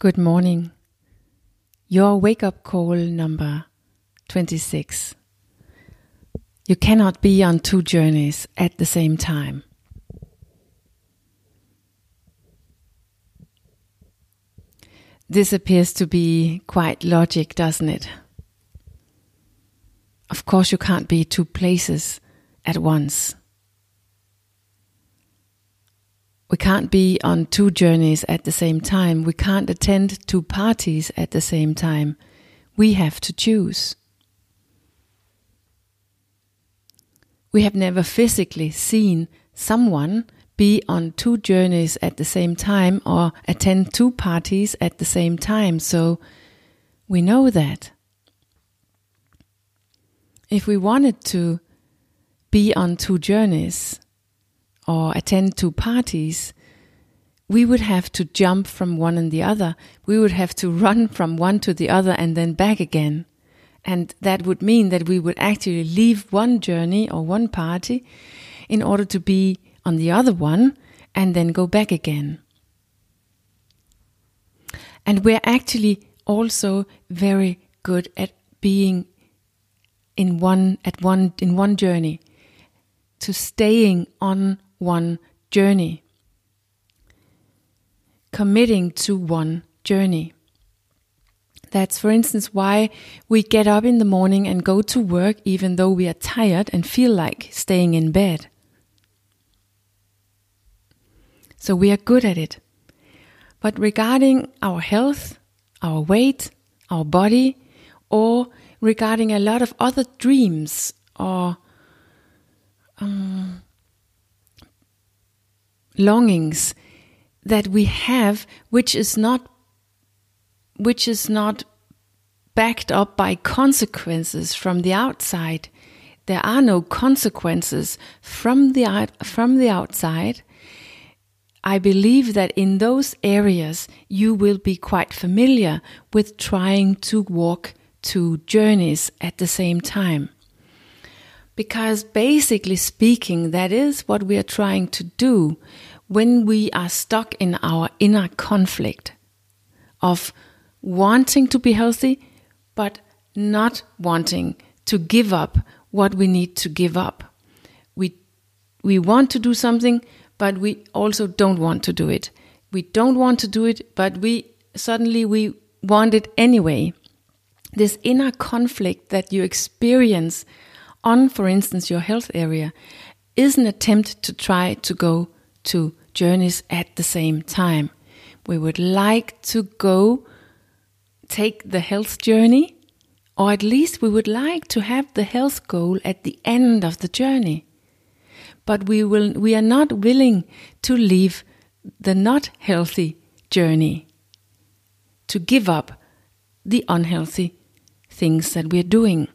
Good morning. Your wake-up call number 26. You cannot be on two journeys at the same time. This appears to be quite logic, doesn't it? Of course you can't be two places at once. We can't be on two journeys at the same time. We can't attend two parties at the same time. We have to choose. We have never physically seen someone be on two journeys at the same time or attend two parties at the same time, so we know that. If we wanted to be on two journeys, or attend two parties, we would have to jump from one and the other. We would have to run from one to the other and then back again. And that would mean that we would actually leave one journey or one party in order to be on the other one and then go back again. And we're actually also very good at being in one journey, to staying on one journey, committing to one journey. That's, for instance, why we get up in the morning and go to work even though we are tired and feel like staying in bed. So we are good at it. But regarding our health, our weight, our body, or regarding a lot of other dreams or longings that we have, which is not backed up by consequences from the outside. There are no consequences from the outside. I believe that in those areas you will be quite familiar with trying to walk two journeys at the same time. Because basically speaking, that is what we are trying to do when we are stuck in our inner conflict of wanting to be healthy, but not wanting to give up what we need to give up. We want to do something, but we also don't want to do it. We don't want to do it, but we suddenly want it anyway. This inner conflict that you experience on, for instance, your health area, is an attempt to try to go two journeys at the same time. We would like to go take the health journey, or at least we would like to have the health goal at the end of the journey. But we are not willing to leave the not healthy journey, to give up the unhealthy things that we are doing.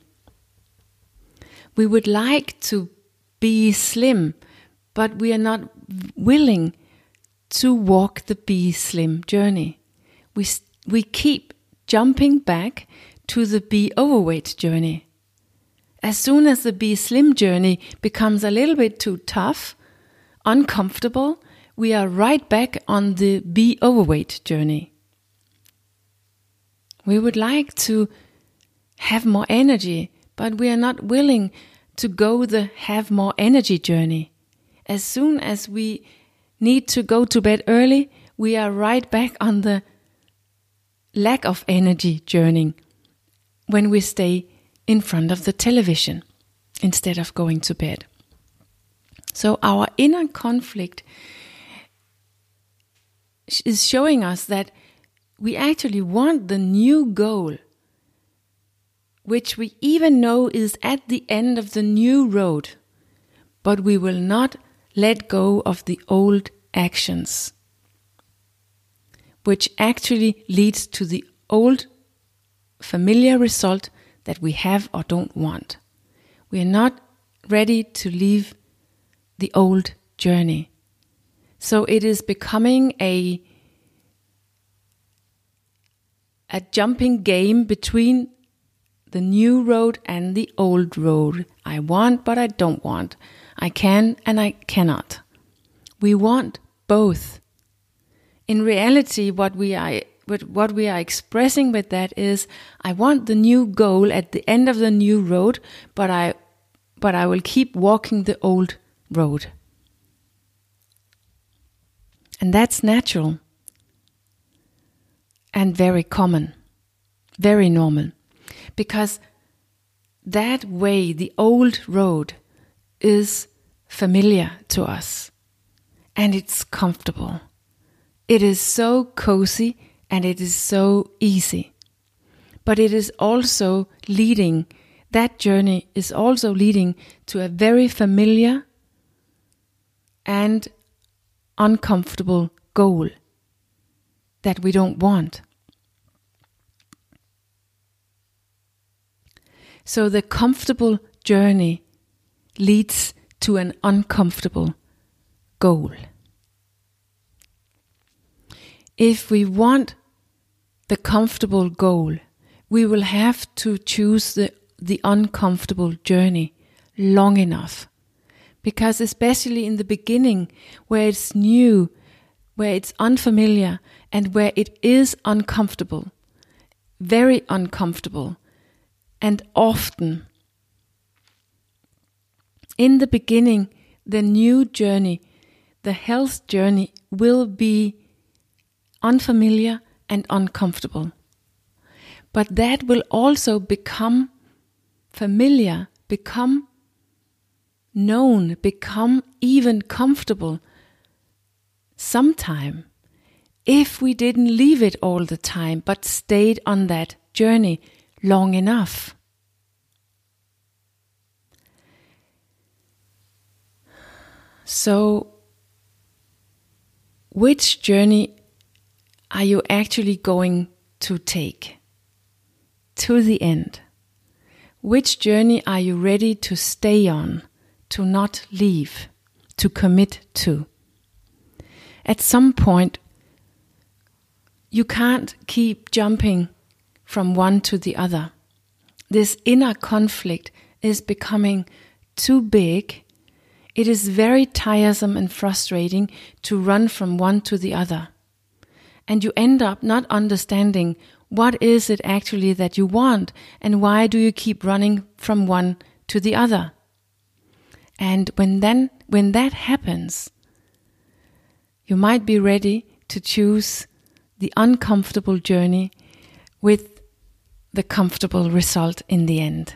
We would like to be slim, but we are not willing to walk the be slim journey. We keep jumping back to the be overweight journey. As soon as the be slim journey becomes a little bit too tough, uncomfortable, we are right back on the be overweight journey. We would like to have more energy, but we are not willing to go the have more energy journey. As soon as we need to go to bed early, we are right back on the lack of energy journey when we stay in front of the television instead of going to bed. So our inner conflict is showing us that we actually want the new goal, which we even know is at the end of the new road, but we will not let go of the old actions, which actually leads to the old familiar result that we have or don't want. We are not ready to leave the old journey. So it is becoming a jumping game between the new road and the old road. I want, but I don't want. I can and I cannot. We want both. In reality, what we are but what we are expressing with that is, I want the new goal at the end of the new road, but I will keep walking the old road. And that's natural and very common, very normal, because that way, the old road, is familiar to us and it's comfortable. It is so cozy and it is so easy, but it is also leading, that journey is also leading to a very familiar and uncomfortable goal that we don't want. So the comfortable journey leads to an uncomfortable goal. If we want the comfortable goal, we will have to choose the uncomfortable journey long enough. Because especially in the beginning, where it's new, where it's unfamiliar, and where it is uncomfortable, very uncomfortable, and often. In the beginning, the new journey, the health journey, will be unfamiliar and uncomfortable. But that will also become familiar, become known, become even comfortable sometime, if we didn't leave it all the time, but stayed on that journey long enough. So, which journey are you actually going to take to the end? Which journey are you ready to stay on, to not leave, to commit to? At some point, you can't keep jumping from one to the other. This inner conflict is becoming too big. It is very tiresome and frustrating to run from one to the other. And you end up not understanding what is it actually that you want, and why do you keep running from one to the other. And when that happens, you might be ready to choose the uncomfortable journey with the comfortable result in the end.